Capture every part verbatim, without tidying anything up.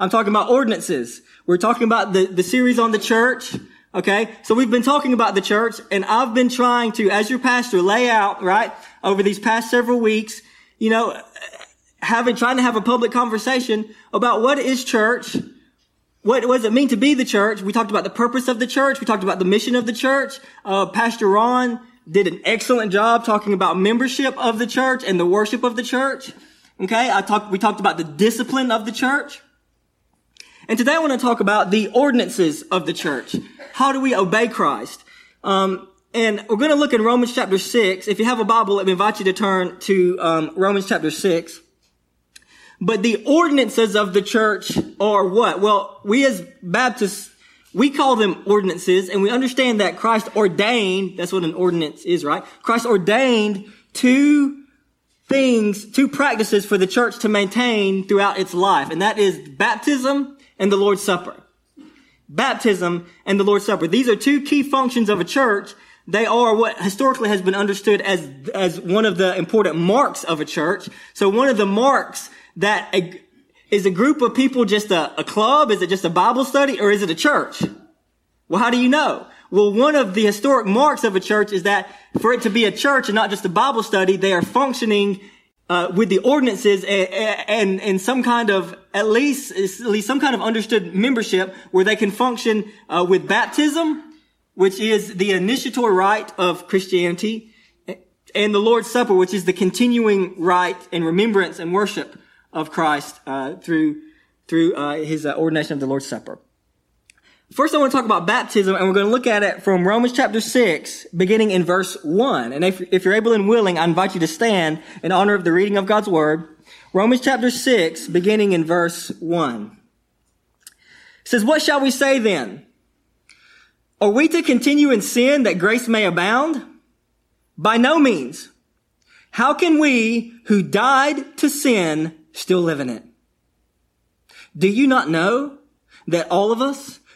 I'm talking about ordinances. We're talking about the, the series on the church. Okay, so we've been talking about the church, and I've been trying to, as your pastor, lay out, right, over these past several weeks, you know, having, trying to have a public conversation about what is church, what, what does it mean to be the church? We talked about the purpose of the church. We talked about the mission of the church. Uh, Pastor Ron did an excellent job talking about membership of the church and the worship of the church. Okay, I talked, we talked about the discipline of the church. And today I want to talk about the ordinances of the church. How do we obey Christ? Um, and we're going to look in Romans chapter six. If you have a Bible, let me invite you to turn to um, Romans chapter six. But the ordinances of the church are what? Well, we as Baptists, we call them ordinances, and we understand that Christ ordained, that's what an ordinance is, right? Christ ordained two things, two practices for the church to maintain throughout its life, and that is baptism and the Lord's Supper. Baptism and the Lord's Supper. These are two key functions of a church. They are what historically has been understood as, as one of the important marks of a church. So one of the marks that a, is a group of people just a, a club? Is it just a Bible study, or is it a church? Well, how do you know? Well, one of the historic marks of a church is that for it to be a church and not just a Bible study, they are functioning Uh, with the ordinances and, and, and some kind of, at least, at least some kind of understood membership where they can function, uh, with baptism, which is the initiatory rite of Christianity, and the Lord's Supper, which is the continuing rite and remembrance and worship of Christ, uh, through, through, uh, his uh, ordination of the Lord's Supper. First, I want to talk about baptism, and we're going to look at it from Romans chapter six, beginning in verse one. And if, if you're able and willing, I invite you to stand in honor of the reading of God's word. Romans chapter six, beginning in verse one. It says, "What shall we say then? Are we to continue in sin that grace may abound? By no means. How can we who died to sin still live in it? Do you not know that all of us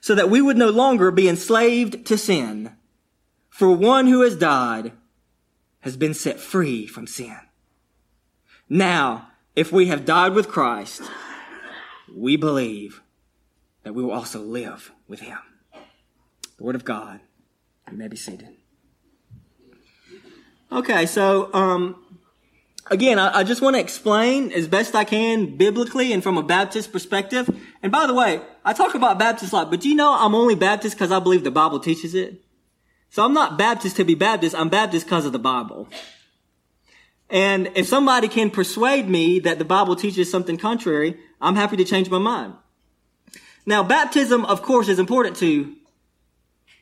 so that we would no longer be enslaved to sin. For one who has died has been set free from sin. Now, if we have died with Christ, we believe that we will also live with him." The word of God. You may be seated. Okay, so, um, again, I, I just want to explain as best I can biblically and from a Baptist perspective. And by the way, I talk about Baptist a lot, but do you know I'm only Baptist because I believe the Bible teaches it? So I'm not Baptist to be Baptist. I'm Baptist because of the Bible. And if somebody can persuade me that the Bible teaches something contrary, I'm happy to change my mind. Now, baptism, of course, is important to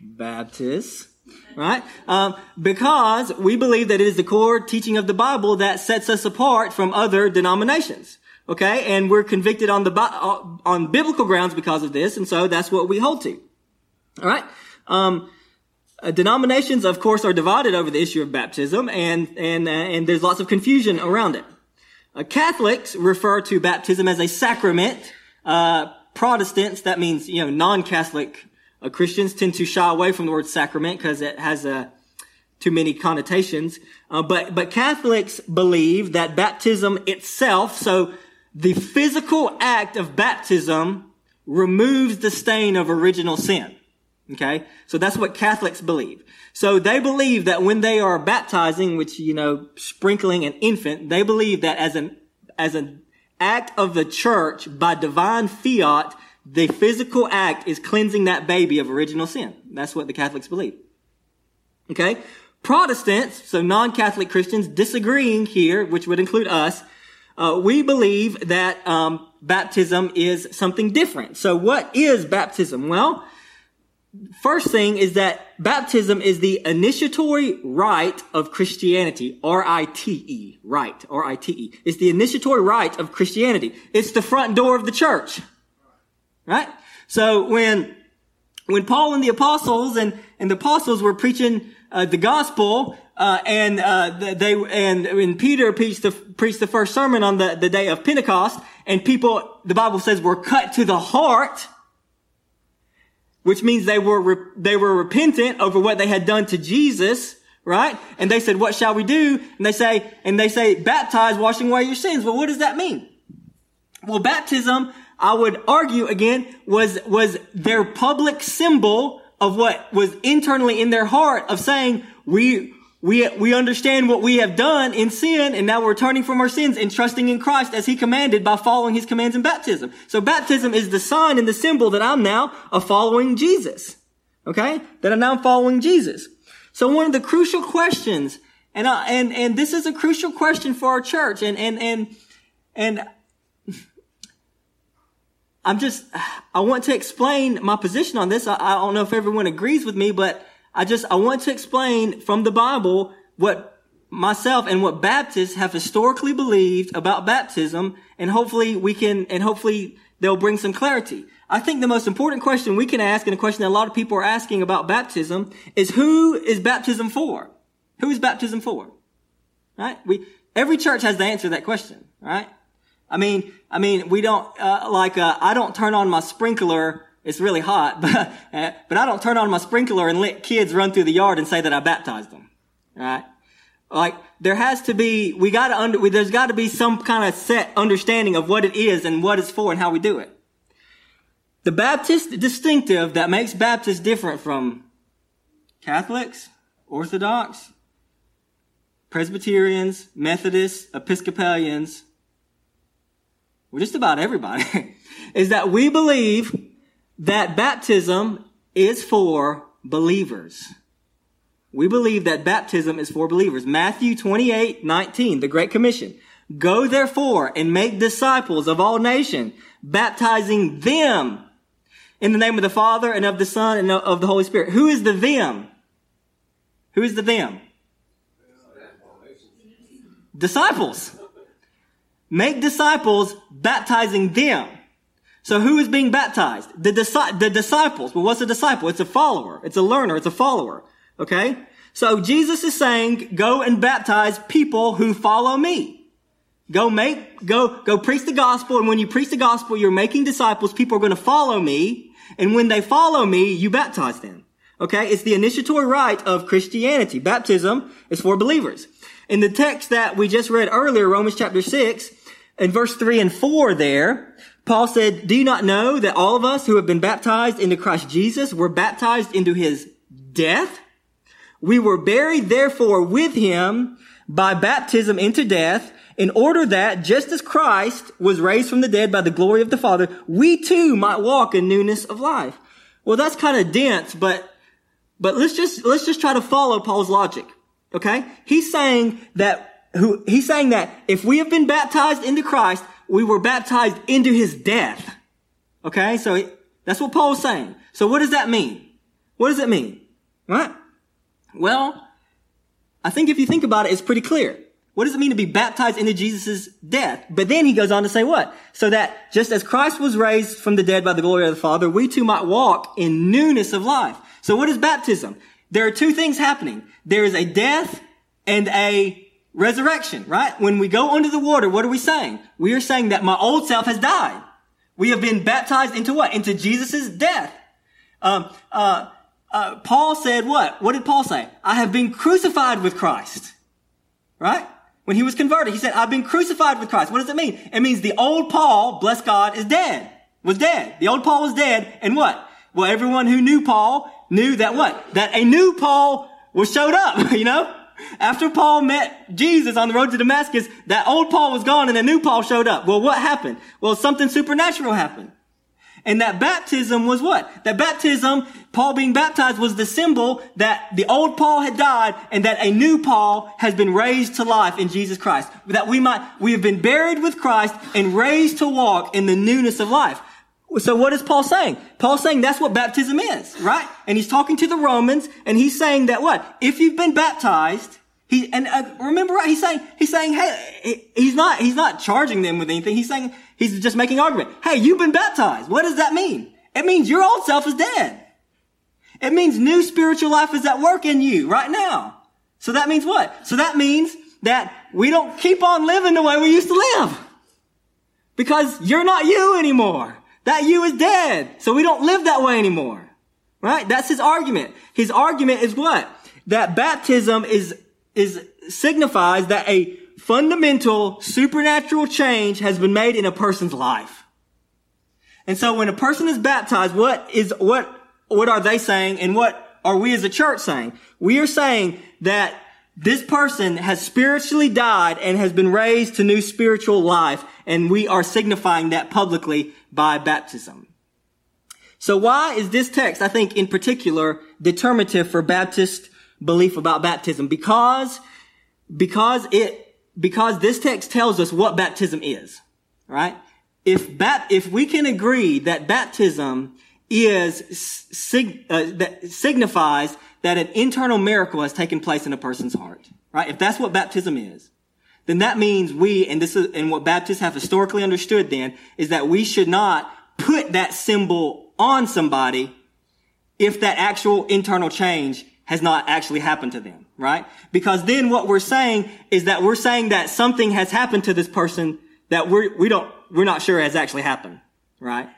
Baptists. Right? Um, because we believe that it is the core teaching of the Bible that sets us apart from other denominations. Okay? And we're convicted on the, on biblical grounds because of this. And so that's what we hold to. All right? Um, uh, denominations, of course, are divided over the issue of baptism, and, and, uh, and there's lots of confusion around it. Uh, Catholics refer to baptism as a sacrament. Uh, Protestants, that means, you know, non-Catholic Uh, Christians tend to shy away from the word sacrament because it has uh, too many connotations. Uh, but, but Catholics believe that baptism itself, so the physical act of baptism, removes the stain of original sin. Okay? So that's what Catholics believe. So they believe that when they are baptizing, which, you know, sprinkling an infant, they believe that as an, as an act of the church by divine fiat, the physical act is cleansing that baby of original sin. That's what the Catholics believe. Okay? Protestants, so non-Catholic Christians, disagreeing here, which would include us, uh, we believe that um, baptism is something different. So what is baptism? Well, first thing is that baptism is the initiatory rite of Christianity. R I T E. Rite. R I T E. It's the initiatory rite of Christianity. It's the front door of the church. Right? So when, when Paul and the apostles and, and the apostles were preaching uh, the gospel, uh, and, uh, they, and when Peter preached the, preached the first sermon on the, the day of Pentecost, and people, the Bible says, were cut to the heart, which means they were, they were repentant over what they had done to Jesus, right? And they said, what shall we do? And they say, and they say, baptize, washing away your sins. Well, what does that mean? Well, baptism, I would argue again, was, was their public symbol of what was internally in their heart of saying, we, we, we understand what we have done in sin, and now we're turning from our sins and trusting in Christ as he commanded by following his commands in baptism. So baptism is the sign and the symbol that I'm now a following Jesus. Okay? That I'm now following Jesus. So one of the crucial questions, and I, and, and this is a crucial question for our church, and, and, and, and, I'm just, I want to explain my position on this. I, I don't know if everyone agrees with me, but I just, I want to explain from the Bible what myself and what Baptists have historically believed about baptism, and hopefully we can, and hopefully they'll bring some clarity. I think the most important question we can ask, and a question that a lot of people are asking about baptism, is who is baptism for? Who is baptism for? Right? We, every church has the answer to that question, right? I mean, I mean, we don't, uh, like, uh, I don't turn on my sprinkler. It's really hot, but, uh, but I don't turn on my sprinkler and let kids run through the yard and say that I baptized them. All right. Like, there has to be, we gotta under, we, there's gotta be some kind of set understanding of what it is and what it's for and how we do it. The Baptist distinctive that makes Baptists different from Catholics, Orthodox, Presbyterians, Methodists, Episcopalians, well, just about everybody, is that we believe that baptism is for believers. We believe that baptism is for believers. Matthew twenty-eight nineteen, the Great Commission. Go therefore and make disciples of all nations, baptizing them in the name of the Father and of the Son and of the Holy Spirit. Who is the them? Who is the them? Disciples. Make disciples, baptizing them. So who is being baptized? The, disi- the disciples. Well, what's a disciple? It's a follower. It's a learner. It's a follower. Okay? So Jesus is saying, go and baptize people who follow me. Go make, go, go preach the gospel. And when you preach the gospel, you're making disciples. People are going to follow me. And when they follow me, you baptize them. Okay? It's the initiatory rite of Christianity. Baptism is for believers. In the text that we just read earlier, Romans chapter six, in verse three and four there, Paul said, do you not know that all of us who have been baptized into Christ Jesus were baptized into his death? We were buried, therefore, with him by baptism into death, in order that, just as Christ was raised from the dead by the glory of the Father, we too might walk in newness of life. Well, that's kind of dense, but but let's just let's just try to follow Paul's logic, okay? He's saying that Who, he's saying that if we have been baptized into Christ, we were baptized into his death. Okay? So he, that's what Paul's saying. So what does that mean? What does it mean? Right? Well, I think if you think about it, it's pretty clear. What does it mean to be baptized into Jesus' death? But then he goes on to say what? So that just as Christ was raised from the dead by the glory of the Father, we too might walk in newness of life. So what is baptism? There are two things happening. There is a death and a resurrection, right? When we go under the water, what are we saying? We are saying that my old self has died. We have been baptized into what? Into Jesus' death. Um, uh, uh, Paul said what? What did Paul say? I have been crucified with Christ, right? When he was converted, he said, I've been crucified with Christ. What does it mean? It means the old Paul, bless God, is dead, was dead. The old Paul was dead. And what? Well, everyone who knew Paul knew that what? That a new Paul was showed up, you know? After Paul met Jesus on the road to Damascus, that old Paul was gone and a new Paul showed up. Well, what happened? Well, something supernatural happened. And that baptism was what? That baptism, Paul being baptized, was the symbol that the old Paul had died and that a new Paul has been raised to life in Jesus Christ. That we might, we have been buried with Christ and raised to walk in the newness of life. So what is Paul saying? Paul's saying that's what baptism is, right? And he's talking to the Romans, and he's saying that what? If you've been baptized, He and uh, remember, right? He's saying he's saying, hey, he's not he's not charging them with anything. He's saying he's just making an argument. Hey, you've been baptized. What does that mean? It means your old self is dead. It means new spiritual life is at work in you right now. So that means what? So that means that we don't keep on living the way we used to live, because you're not you anymore. That you is dead. So we don't live that way anymore. Right? That's his argument. His argument is what? That baptism is is signifies that a fundamental supernatural change has been made in a person's life. And so when a person is baptized, what is what what are they saying, and what are we as a church saying? We are saying that this person has spiritually died and has been raised to new spiritual life, and we are signifying that publicly by baptism. So why is this text, I think, in particular, determinative for Baptist belief about baptism? Because, because it, because this text tells us what baptism is, right? If bat, if we can agree that baptism is, sig, uh, that signifies that an internal miracle has taken place in a person's heart, right? If that's what baptism is, then that means we, and this is, and what Baptists have historically understood then, is that we should not put that symbol on somebody if that actual internal change has not actually happened to them, right? Because then what we're saying is that we're saying that something has happened to this person that we're, we don't, we're not sure has actually happened, right?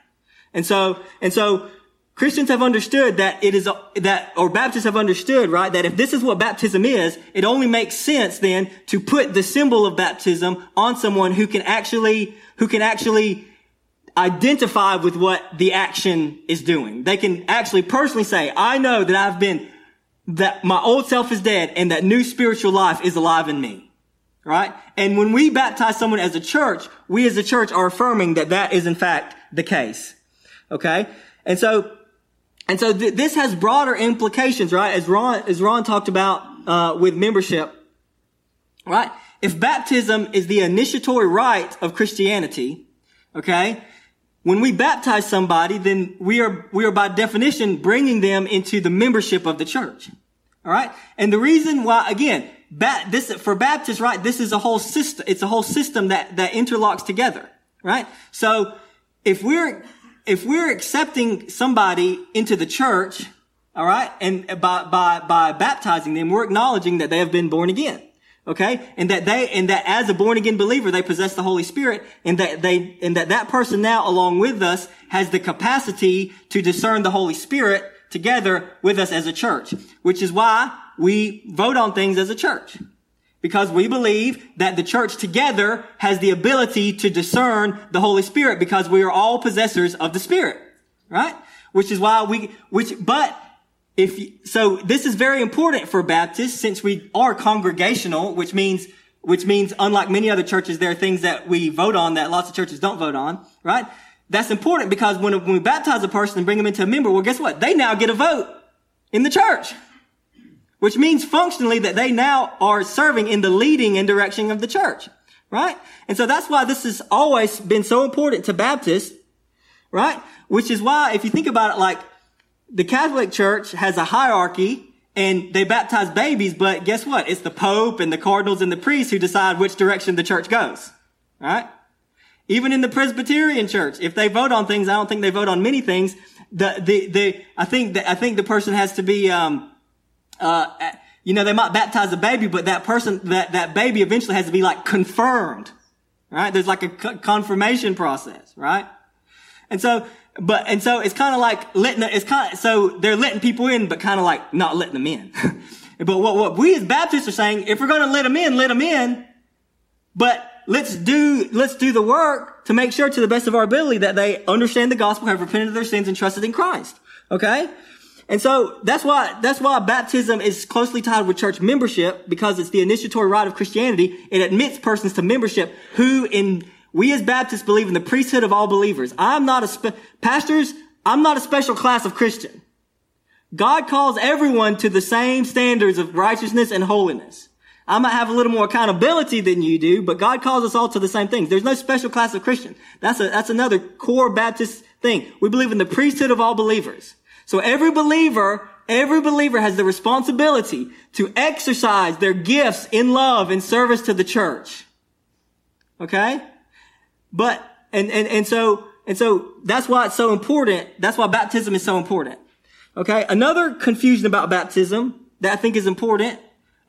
And so, and so Christians have understood that it is, a, that, or Baptists have understood, right, that if this is what baptism is, it only makes sense then to put the symbol of baptism on someone who can actually, who can actually identify with what the action is doing. They can actually personally say, I know that I've been that my old self is dead and that new spiritual life is alive in me, right? And when we baptize someone as a church, we as a church are affirming that that is in fact the case, okay? And so, and so th- this has broader implications, right? As Ron, as Ron talked about, uh, with membership, right? If baptism is the initiatory rite of Christianity, okay? When we baptize somebody, then we are, we are by definition bringing them into the membership of the church. All right. And the reason why, again, bat, this, for Baptists, right, this is a whole system. It's a whole system that, that interlocks together. Right. So if we're, if we're accepting somebody into the church, all right, and by, by, by baptizing them, we're acknowledging that they have been born again. Okay. And that they, and that as a born again believer, they possess the Holy Spirit, and that they, and that that person now along with us has the capacity to discern the Holy Spirit together with us as a church, which is why we vote on things as a church, because we believe that the church together has the ability to discern the Holy Spirit, because we are all possessors of the Spirit, right? Which is why we, which, but, If you, so, this is very important for Baptists, since we are congregational, which means which means unlike many other churches, there are things that we vote on that lots of churches don't vote on. Right? That's important, because when, when we baptize a person and bring them into a member, well, guess what? They now get a vote in the church, which means functionally that they now are serving in the leading and direction of the church. Right? And so that's why this has always been so important to Baptists. Right? Which is why, if you think about it, like, the Catholic Church has a hierarchy, and they baptize babies, but guess what? It's the Pope and the cardinals and the priests who decide which direction the church goes, right? Even in the Presbyterian Church, if they vote on things, I don't think they vote on many things. The, the, the, I think that, I think the person has to be, um, uh, you know, they might baptize a baby, but that person, that, that baby eventually has to be like confirmed, right? There's like a confirmation process, right? And so, But, and so it's kind of like letting, it's kind of, so they're letting people in, but kind of like not letting them in. But what, what we as Baptists are saying, if we're going to let them in, let them in. But let's do, let's do the work to make sure, to the best of our ability, that they understand the gospel, have repented of their sins, and trusted in Christ. Okay? And so that's why, that's why baptism is closely tied with church membership, because it's the initiatory rite of Christianity. It admits persons to membership who in, we as Baptists believe in the priesthood of all believers. I'm not a, spe- pastors, I'm not a special class of Christian. God calls everyone to the same standards of righteousness and holiness. I might have a little more accountability than you do, but God calls us all to the same things. There's no special class of Christian. That's a, that's another core Baptist thing. We believe in the priesthood of all believers. So every believer Every believer has the responsibility to exercise their gifts in love and service to the church. Okay? But, and, and, and so, and so that's why it's so important. That's why baptism is so important. Okay? Another confusion about baptism that I think is important,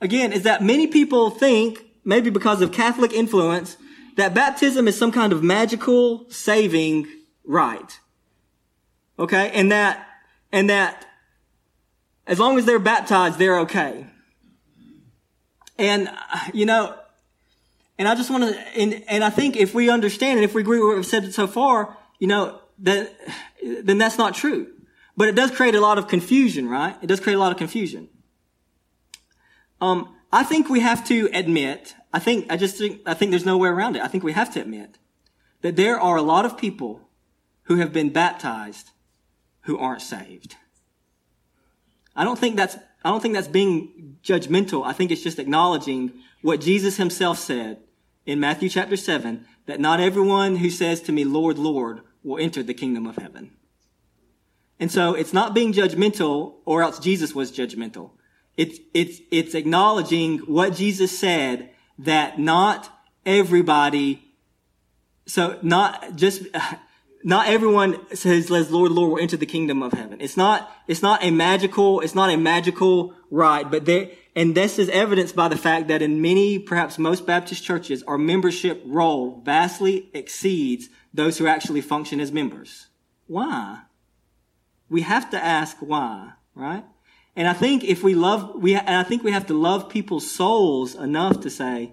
again, is that many people think, maybe because of Catholic influence, that baptism is some kind of magical saving rite. Okay? And that, and that as long as they're baptized, they're okay. And, you know, and I just want to, and, and I think if we understand and if we agree with what we've said so far, you know, that, then that's not true. But it does create a lot of confusion, right? It does create a lot of confusion. Um, I think we have to admit, I think, I just think, I think there's no way around it. I think we have to admit that there are a lot of people who have been baptized who aren't saved. I don't think that's, I don't think that's being judgmental. I think it's just acknowledging what Jesus himself said in Matthew chapter seven, that not everyone who says to me, Lord, Lord, will enter the kingdom of heaven. And so it's not being judgmental, or else Jesus was judgmental. It's, it's, it's acknowledging what Jesus said, that not everybody, so not just, not everyone says, Lord, Lord, will enter the kingdom of heaven. It's not, it's not a magical, it's not a magical rite, but there, and this is evidenced by the fact that in many, perhaps most Baptist churches, our membership role vastly exceeds those who actually function as members. Why? We have to ask why, right? And I think if we love, we, and I think we have to love people's souls enough to say,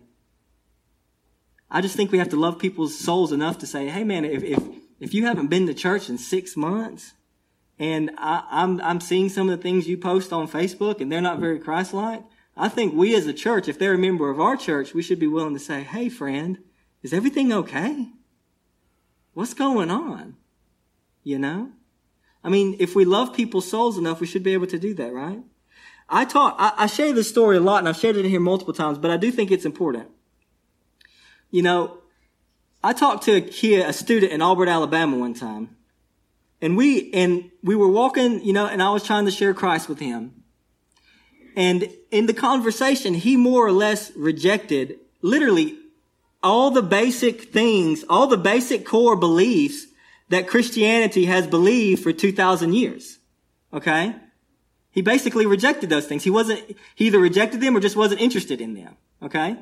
I just think we have to love people's souls enough to say, hey man, if, if, if you haven't been to church in six months and I, I'm, I'm seeing some of the things you post on Facebook and they're not very Christ-like, I think we as a church, if they're a member of our church, we should be willing to say, hey friend, is everything okay? What's going on? You know? I mean, if we love people's souls enough, we should be able to do that, right? I talk, I, I share this story a lot, and I've shared it in here multiple times, but I do think it's important. You know, I talked to a kid, a student in Auburn, Alabama one time, and we, and we were walking, you know, and I was trying to share Christ with him. And in the conversation, he more or less rejected literally all the basic things, all the basic core beliefs that Christianity has believed for two thousand years. Okay? He basically rejected those things. He wasn't, he either rejected them or just wasn't interested in them. Okay?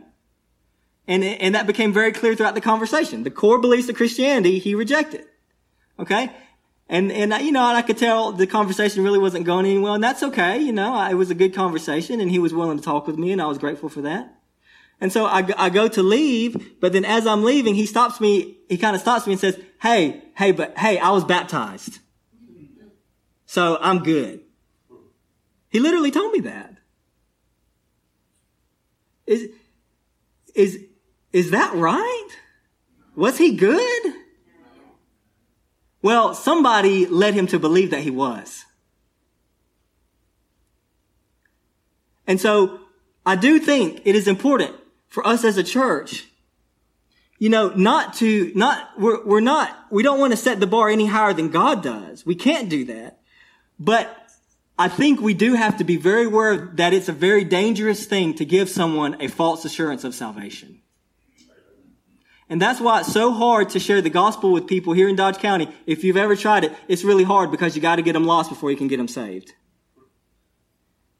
And, and that became very clear throughout the conversation. The core beliefs of Christianity, he rejected. Okay? And, and, you know, and I could tell the conversation really wasn't going anywhere, well, and that's okay. You know, I, it was a good conversation and he was willing to talk with me and I was grateful for that. And so I, I go to leave, but then as I'm leaving, he stops me, he kind of stops me and says, hey, hey, but hey, I was baptized. So I'm good. He literally told me that. Is, is, is that right? Was he good? Well, somebody led him to believe that he was. And so I do think it is important for us as a church, you know, not to, not, we're, we're not, we don't want to set the bar any higher than God does. We can't do that. But I think we do have to be very aware that it's a very dangerous thing to give someone a false assurance of salvation. And that's why it's so hard to share the gospel with people here in Dodge County. If you've ever tried it, it's really hard because you got to get them lost before you can get them saved.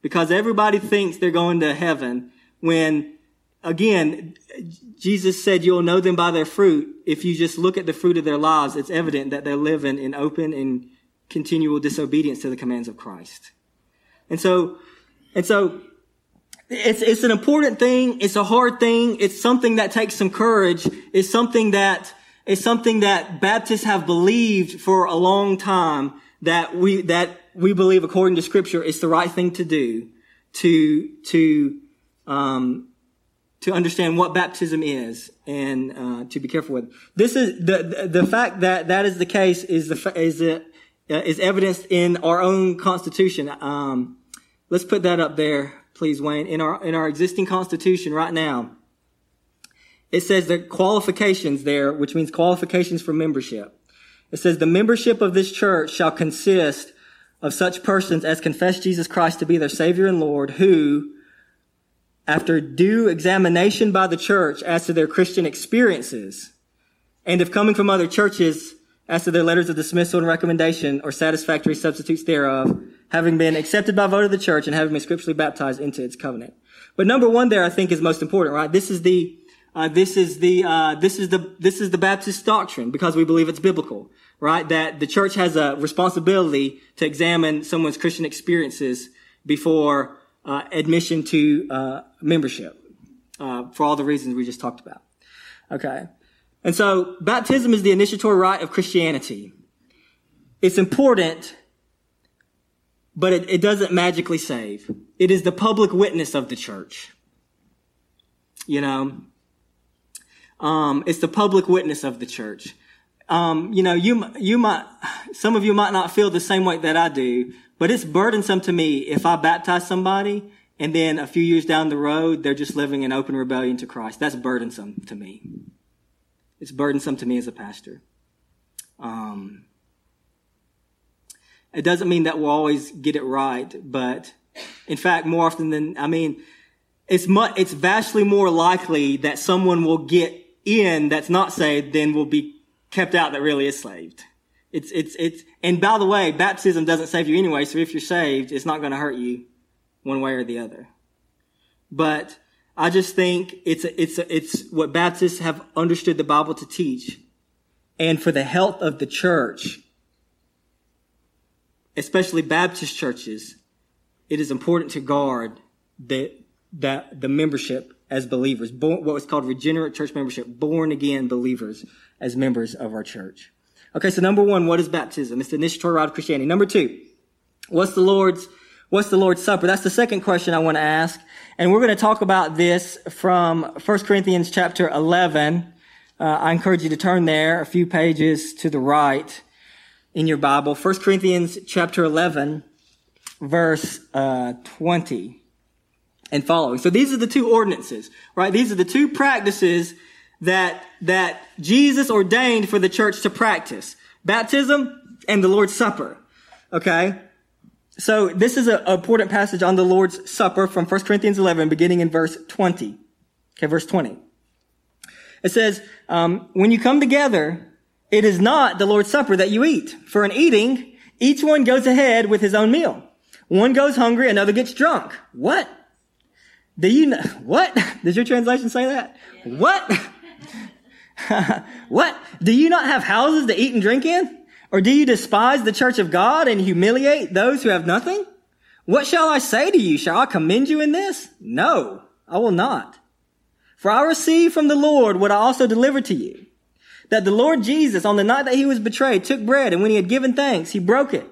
Because everybody thinks they're going to heaven when, again, Jesus said you'll know them by their fruit. If you just look at the fruit of their lives, it's evident that they're living in open and continual disobedience to the commands of Christ. And so, and so it's, it's an important thing. It's a hard thing. It's something that takes some courage. It's something that, it's something that Baptists have believed for a long time, that we, that we believe according to scripture it's the right thing to do to, to, um, to understand what baptism is and, uh, to be careful with. This is the, the fact that that is the case is the, is the, is evidenced in our own constitution. Um, let's put that up there, please, Wayne. In our, in our existing constitution right now, it says the qualifications there, which means qualifications for membership. It says the membership of this church shall consist of such persons as confess Jesus Christ to be their Savior and Lord, who, after due examination by the church as to their Christian experiences, and if coming from other churches as to their letters of dismissal and recommendation or satisfactory substitutes thereof, having been accepted by vote of the church and having been scripturally baptized into its covenant. But number one there, I think, is most important, right? This is the, uh, this is the, uh, this is the, this is the Baptist doctrine, because we believe it's biblical, right? That the church has a responsibility to examine someone's Christian experiences before Uh, admission to uh membership, uh for all the reasons we just talked about. Okay. And so baptism is the initiatory rite of Christianity. It's important, but it, it doesn't magically save. It is the public witness of the church. You know, um, it's the public witness of the church. Um, you know, you, you might, some of you might not feel the same way that I do, but it's burdensome to me if I baptize somebody and then a few years down the road, they're just living in open rebellion to Christ. That's burdensome to me. It's burdensome to me as a pastor. Um, it doesn't mean that we'll always get it right, but in fact, more often than, I mean, it's much, it's vastly more likely that someone will get in that's not saved than will be kept out that really is saved. It's, it's, it's, and by the way, baptism doesn't save you anyway, so if you're saved, it's not going to hurt you one way or the other. But I just think it's, a, it's, a, it's what Baptists have understood the Bible to teach. And for the health of the church, especially Baptist churches, it is important to guard the, the, the membership as believers, born, what was called regenerate church membership, born again believers as members of our church. Okay, so number one, what is baptism? It's the initiatory rite of Christianity. Number two, what's the Lord's, what's the Lord's Supper? That's the second question I want to ask. And we're going to talk about this from First Corinthians chapter eleven. Uh, I encourage you to turn there a few pages to the right in your Bible. First Corinthians chapter eleven, verse, uh, twenty and following. So these are the two ordinances, right? These are the two practices that, that Jesus ordained for the church to practice. Baptism and the Lord's Supper. Okay? So this is an important passage on the Lord's Supper from First Corinthians eleven, beginning in verse twenty. Okay, verse twenty. It says, um, when you come together, it is not the Lord's Supper that you eat. For in eating, each one goes ahead with his own meal. One goes hungry, another gets drunk. What? Do you know? What? Does your translation say that? Yeah. What? What? Do you not have houses to eat and drink in? Or do you despise the church of God and humiliate those who have nothing? What shall I say to you? Shall I commend you in this? No, I will not. For I received from the Lord what I also delivered to you, that the Lord Jesus, on the night that he was betrayed, took bread, and when he had given thanks, he broke it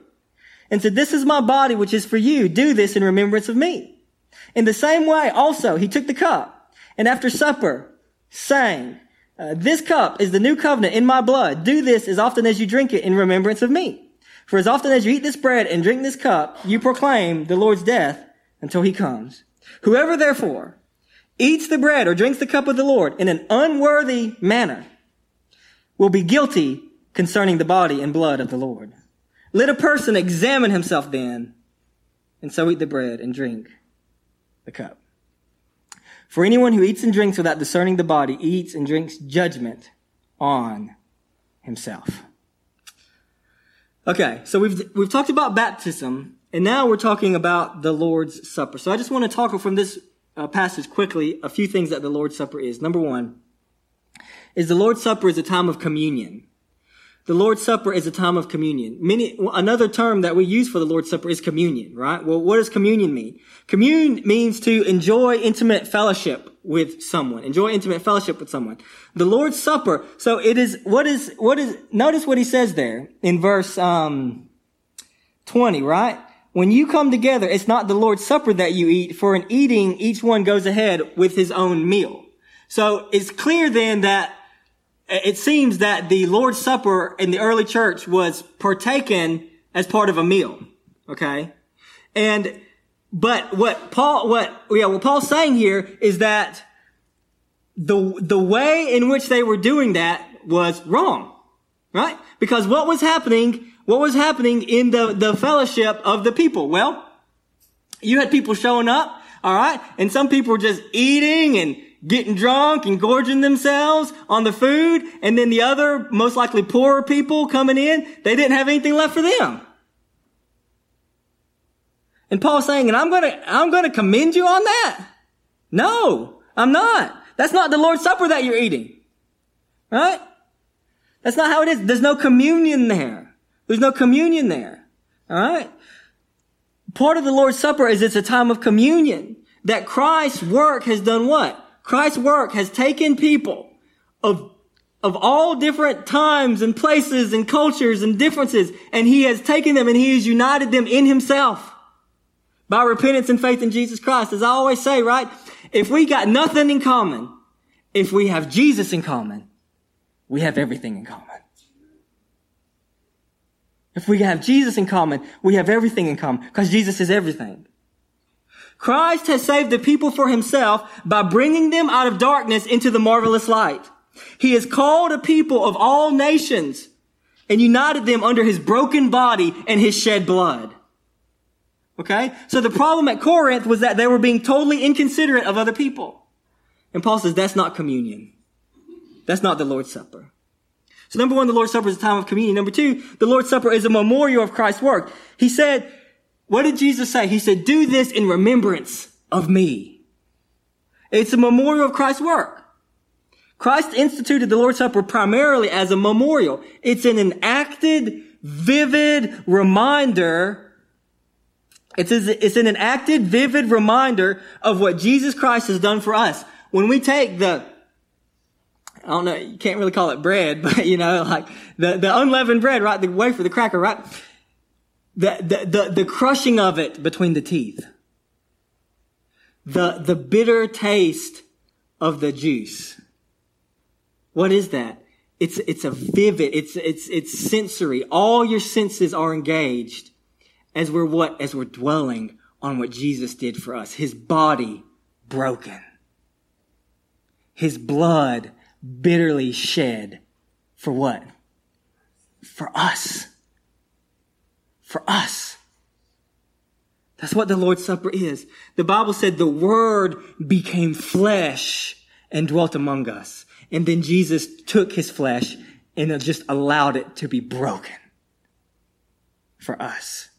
and said, "This is my body, which is for you. Do this in remembrance of me." In the same way, also, he took the cup, and after supper, saying, Uh, this cup is the new covenant in my blood. Do this as often as you drink it in remembrance of me. For as often as you eat this bread and drink this cup, you proclaim the Lord's death until he comes. Whoever therefore eats the bread or drinks the cup of the Lord in an unworthy manner will be guilty concerning the body and blood of the Lord. Let a person examine himself then, and so eat the bread and drink the cup. For anyone who eats and drinks without discerning the body eats and drinks judgment on himself. Okay, so we've we've talked about baptism, and now we're talking about the Lord's Supper. So I just want to talk from this uh, passage quickly a few things that the Lord's Supper is. Number one is the Lord's Supper is a time of communion. The Lord's Supper is a time of communion. Many, another term that we use for the Lord's Supper is communion, right? Well, what does communion mean? Commune means to enjoy intimate fellowship with someone. Enjoy intimate fellowship with someone. The Lord's Supper. So it is, what is, what is, notice what he says there in verse, um, twenty, right? When you come together, it's not the Lord's Supper that you eat, for in eating, each one goes ahead with his own meal. So it's clear then that it seems that the Lord's Supper in the early church was partaken as part of a meal. Okay. And, but what Paul, what, yeah, what Paul's saying here is that the, the way in which they were doing that was wrong. Right? Because what was happening what was happening in the, the fellowship of the people? Well, you had people showing up, all right? And some people were just eating and getting drunk and gorging themselves on the food. And then the other, most likely poorer people coming in, they didn't have anything left for them. And Paul's saying, and I'm going to, I'm going to commend you on that. No, I'm not. That's not the Lord's Supper that you're eating. Right? That's not how it is. There's no communion there. There's no communion there. All right? Part of the Lord's Supper is it's a time of communion. That Christ's work has done what? Christ's work has taken people of, of all different times and places and cultures and differences, and he has taken them and he has united them in himself by repentance and faith in Jesus Christ. As I always say, right? If we got nothing in common, if we have Jesus in common, we have everything in common. If we have Jesus in common, we have everything in common because Jesus is everything. Christ has saved the people for himself by bringing them out of darkness into the marvelous light. He has called a people of all nations and united them under his broken body and his shed blood. Okay? So the problem at Corinth was that they were being totally inconsiderate of other people. And Paul says that's not communion. That's not the Lord's Supper. So number one, the Lord's Supper is a time of communion. Number two, the Lord's Supper is a memorial of Christ's work. He said, what did Jesus say? He said, do this in remembrance of me. It's a memorial of Christ's work. Christ instituted the Lord's Supper primarily as a memorial. It's an enacted, vivid reminder. It's, it's an enacted, vivid reminder of what Jesus Christ has done for us. When we take the, I don't know, you can't really call it bread, but you know, like the, the unleavened bread, right? The wafer, the cracker, right? The, the, the, the crushing of it between the teeth. The, the bitter taste of the juice. What is that? It's, it's a vivid, it's, it's, it's sensory. All your senses are engaged as we're what? As we're dwelling on what Jesus did for us. His body broken. His blood bitterly shed for what? For us. For us. That's what the Lord's Supper is. The Bible said the Word became flesh and dwelt among us. And then Jesus took his flesh and just allowed it to be broken for us.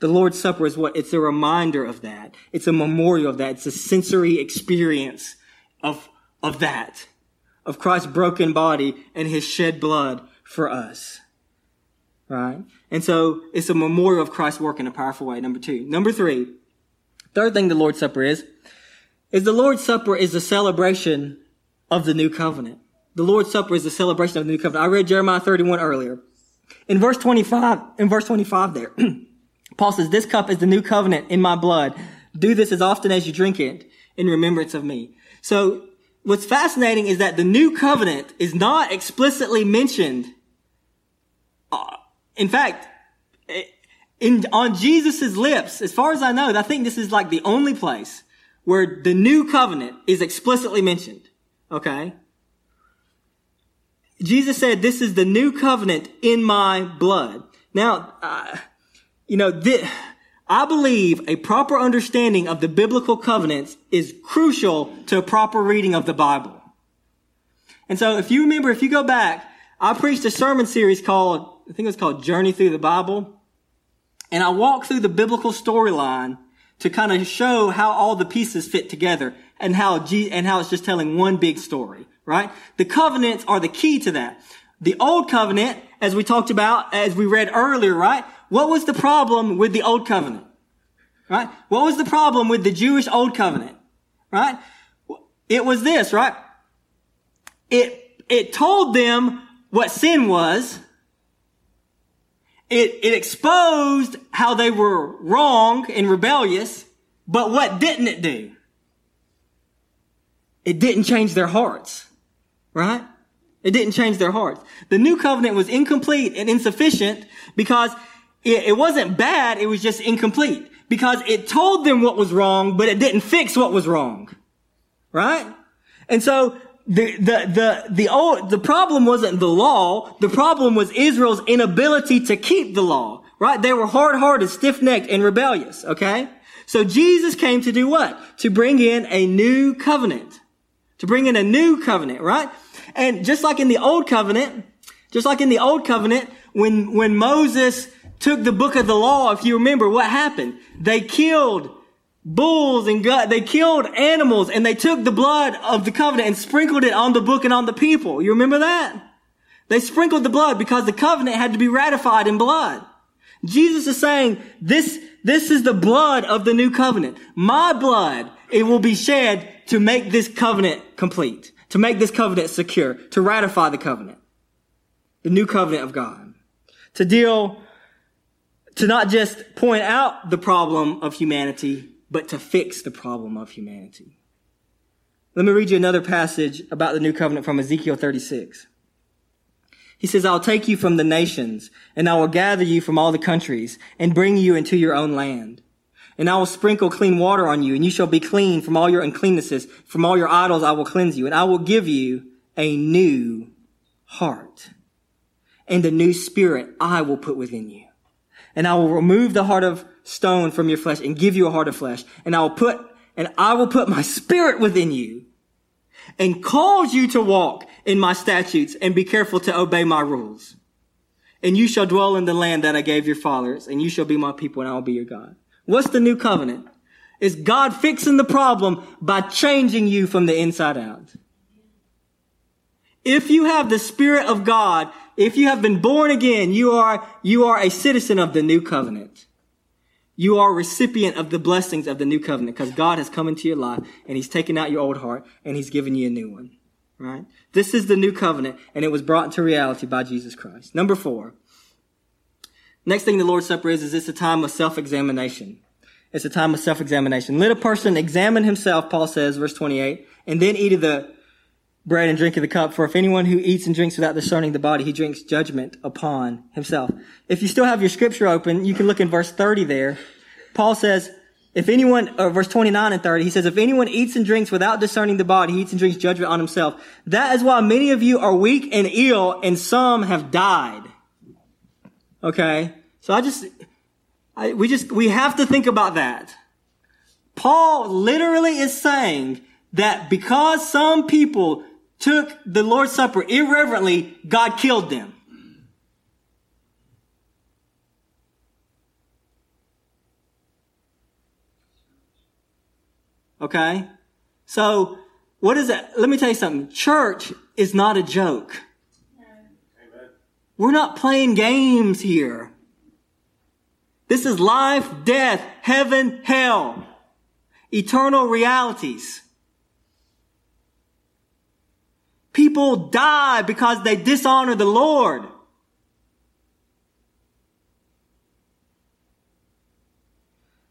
The Lord's Supper is what? It's a reminder of that. It's a memorial of that. It's a sensory experience of, of that, of Christ's broken body and his shed blood for us. Right? And so it's a memorial of Christ's work in a powerful way. Number two. Number three. Third thing the Lord's Supper is, is the Lord's Supper is a celebration of the new covenant. The Lord's Supper is a celebration of the new covenant. I read Jeremiah thirty-one earlier. In verse twenty-five, in verse twenty-five there, Paul says, this cup is the new covenant in my blood. Do this as often as you drink it in remembrance of me. So what's fascinating is that the new covenant is not explicitly mentioned. Uh, In fact, in, on Jesus' lips, as far as I know, I think this is like the only place where the new covenant is explicitly mentioned. Okay? Jesus said, this is the new covenant in my blood. Now, uh, you know, th- I believe a proper understanding of the biblical covenants is crucial to a proper reading of the Bible. And so if you remember, if you go back, I preached a sermon series called, I think it was called Journey Through the Bible. And I walked through the biblical storyline to kind of show how all the pieces fit together and how G- and how it's just telling one big story, right? The covenants are the key to that. The old covenant, as we talked about, as we read earlier, right? What was the problem with the old covenant? Right? What was the problem with the Jewish old covenant? Right? It was this, right? It, it told them what sin was. It, it exposed how they were wrong and rebellious, but what didn't it do? It didn't change their hearts, right? It didn't change their hearts. The new covenant was incomplete and insufficient because it, it wasn't bad, it was just incomplete. Because it told them what was wrong, but it didn't fix what was wrong, right? And so The, the, the, the old, the problem wasn't the law. The problem was Israel's inability to keep the law, right? They were hard-hearted, stiff-necked, and rebellious, okay? So Jesus came to do what? To bring in a new covenant. To bring in a new covenant, right? And just like in the old covenant, just like in the old covenant, when, when Moses took the book of the law, if you remember what happened, they killed bulls and gut, they killed animals and they took the blood of the covenant and sprinkled it on the book and on the people. You remember that? They sprinkled the blood because the covenant had to be ratified in blood. Jesus is saying this, this is the blood of the new covenant. My blood, it will be shed to make this covenant complete, to make this covenant secure, to ratify the covenant, the new covenant of God, to deal, to not just point out the problem of humanity, but to fix the problem of humanity. Let me read you another passage about the new covenant from Ezekiel thirty-six. He says, I'll take you from the nations, and I will gather you from all the countries, and bring you into your own land. And I will sprinkle clean water on you, and you shall be clean from all your uncleannesses. From all your idols I will cleanse you, and I will give you a new heart. And a new spirit I will put within you. And I will remove the heart of stone from your flesh and give you a heart of flesh. And I will put, and I will put my spirit within you and cause you to walk in my statutes and be careful to obey my rules. And you shall dwell in the land that I gave your fathers, and you shall be my people, and I will be your God. What's the new covenant? It's God fixing the problem by changing you from the inside out. If you have the Spirit of God, if you have been born again, you are, you are a citizen of the new covenant. You are a recipient of the blessings of the new covenant because God has come into your life and he's taken out your old heart and he's given you a new one, right? This is the new covenant and it was brought into reality by Jesus Christ. Number four. Next thing the Lord's Supper is, is it's a time of self-examination. It's a time of self-examination. Let a person examine himself, Paul says, verse twenty-eight, and then eat of the bread and drink of the cup, for if anyone who eats and drinks without discerning the body, he drinks judgment upon himself. If you still have your scripture open, you can look in verse thirty there. Paul says, if anyone, or verse twenty-nine and thirty, he says, if anyone eats and drinks without discerning the body, he eats and drinks judgment on himself. That is why many of you are weak and ill, and some have died. Okay? So I just, I, we just, we have to think about that. Paul literally is saying that because some people took the Lord's Supper irreverently, God killed them. Okay? So, what is that? Let me tell you something. Church is not a joke. No. Amen. We're not playing games here. This is life, death, heaven, hell. Eternal realities. People die because they dishonor the Lord.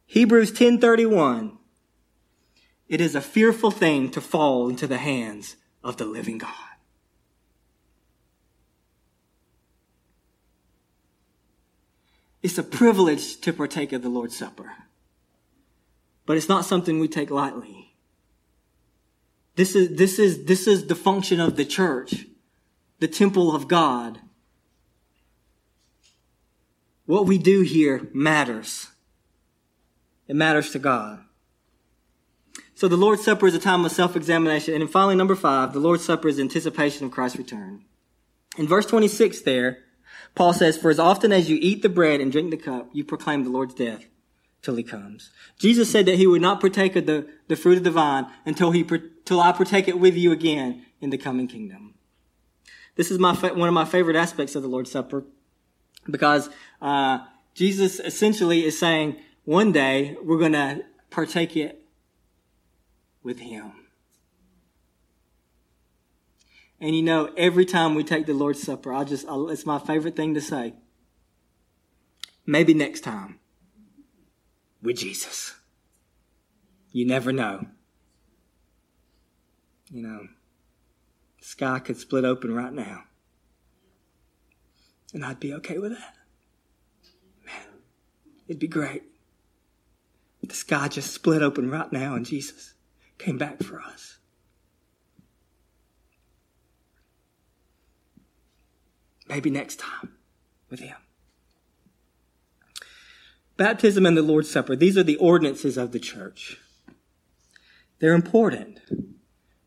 Hebrews ten thirty-one. It is a fearful thing to fall into the hands of the living God. It's a privilege to partake of the Lord's Supper. But it's not something we take lightly. This is, this is, this is the function of the church, the temple of God. What we do here matters. It matters to God. So the Lord's Supper is a time of self-examination. And then finally, number five, the Lord's Supper is anticipation of Christ's return. In verse twenty-six there, Paul says, for as often as you eat the bread and drink the cup, you proclaim the Lord's death till he comes. Jesus said that he would not partake of the, the fruit of the vine until he, till I partake it with you again in the coming kingdom. This is my, one of my favorite aspects of the Lord's Supper because, uh, Jesus essentially is saying one day we're going to partake it with him. And you know, every time we take the Lord's Supper, I just, I, it's my favorite thing to say. Maybe next time. With Jesus. You never know. You know, the sky could split open right now. And I'd be okay with that. Man, it'd be great. The sky just split open right now and Jesus came back for us. maybe next time with him. Baptism and the Lord's Supper, these are the ordinances of the church. They're important.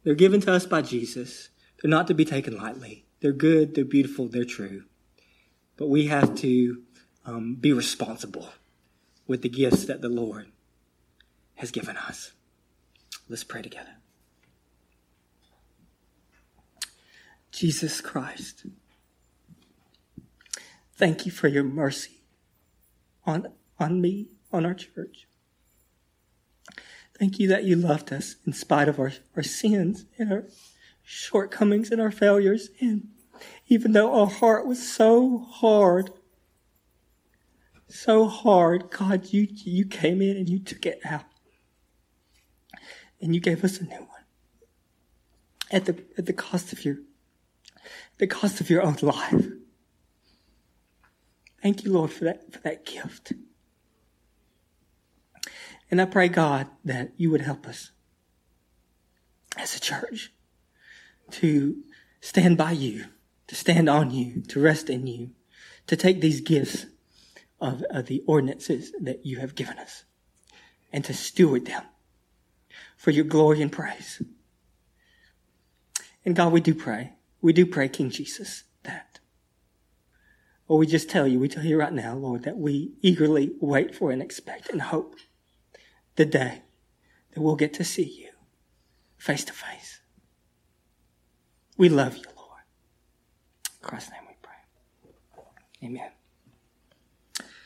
They're given to us by Jesus. They're not to be taken lightly. They're good, they're beautiful, they're true. But we have to um, be responsible with the gifts that the Lord has given us. Let's pray together. Jesus Christ, thank you for your mercy on, on me, on our church. Thank you that you loved us in spite of our, our sins and our shortcomings and our failures. And even though our heart was so hard, so hard, God, you, you came in and you took it out. And you gave us a new one at the, at the cost of your, the cost of your own life. Thank you, Lord, for that, for that gift. And I pray, God, that you would help us as a church to stand by you, to stand on you, to rest in you, to take these gifts of, of the ordinances that you have given us and to steward them for your glory and praise. And God, we do pray. We do pray, King Jesus, that. Or we just tell you, we tell you right now, Lord, that we eagerly wait for and expect and hope the day that we'll get to see you face to face. We love you, Lord. In Christ's name we pray. Amen.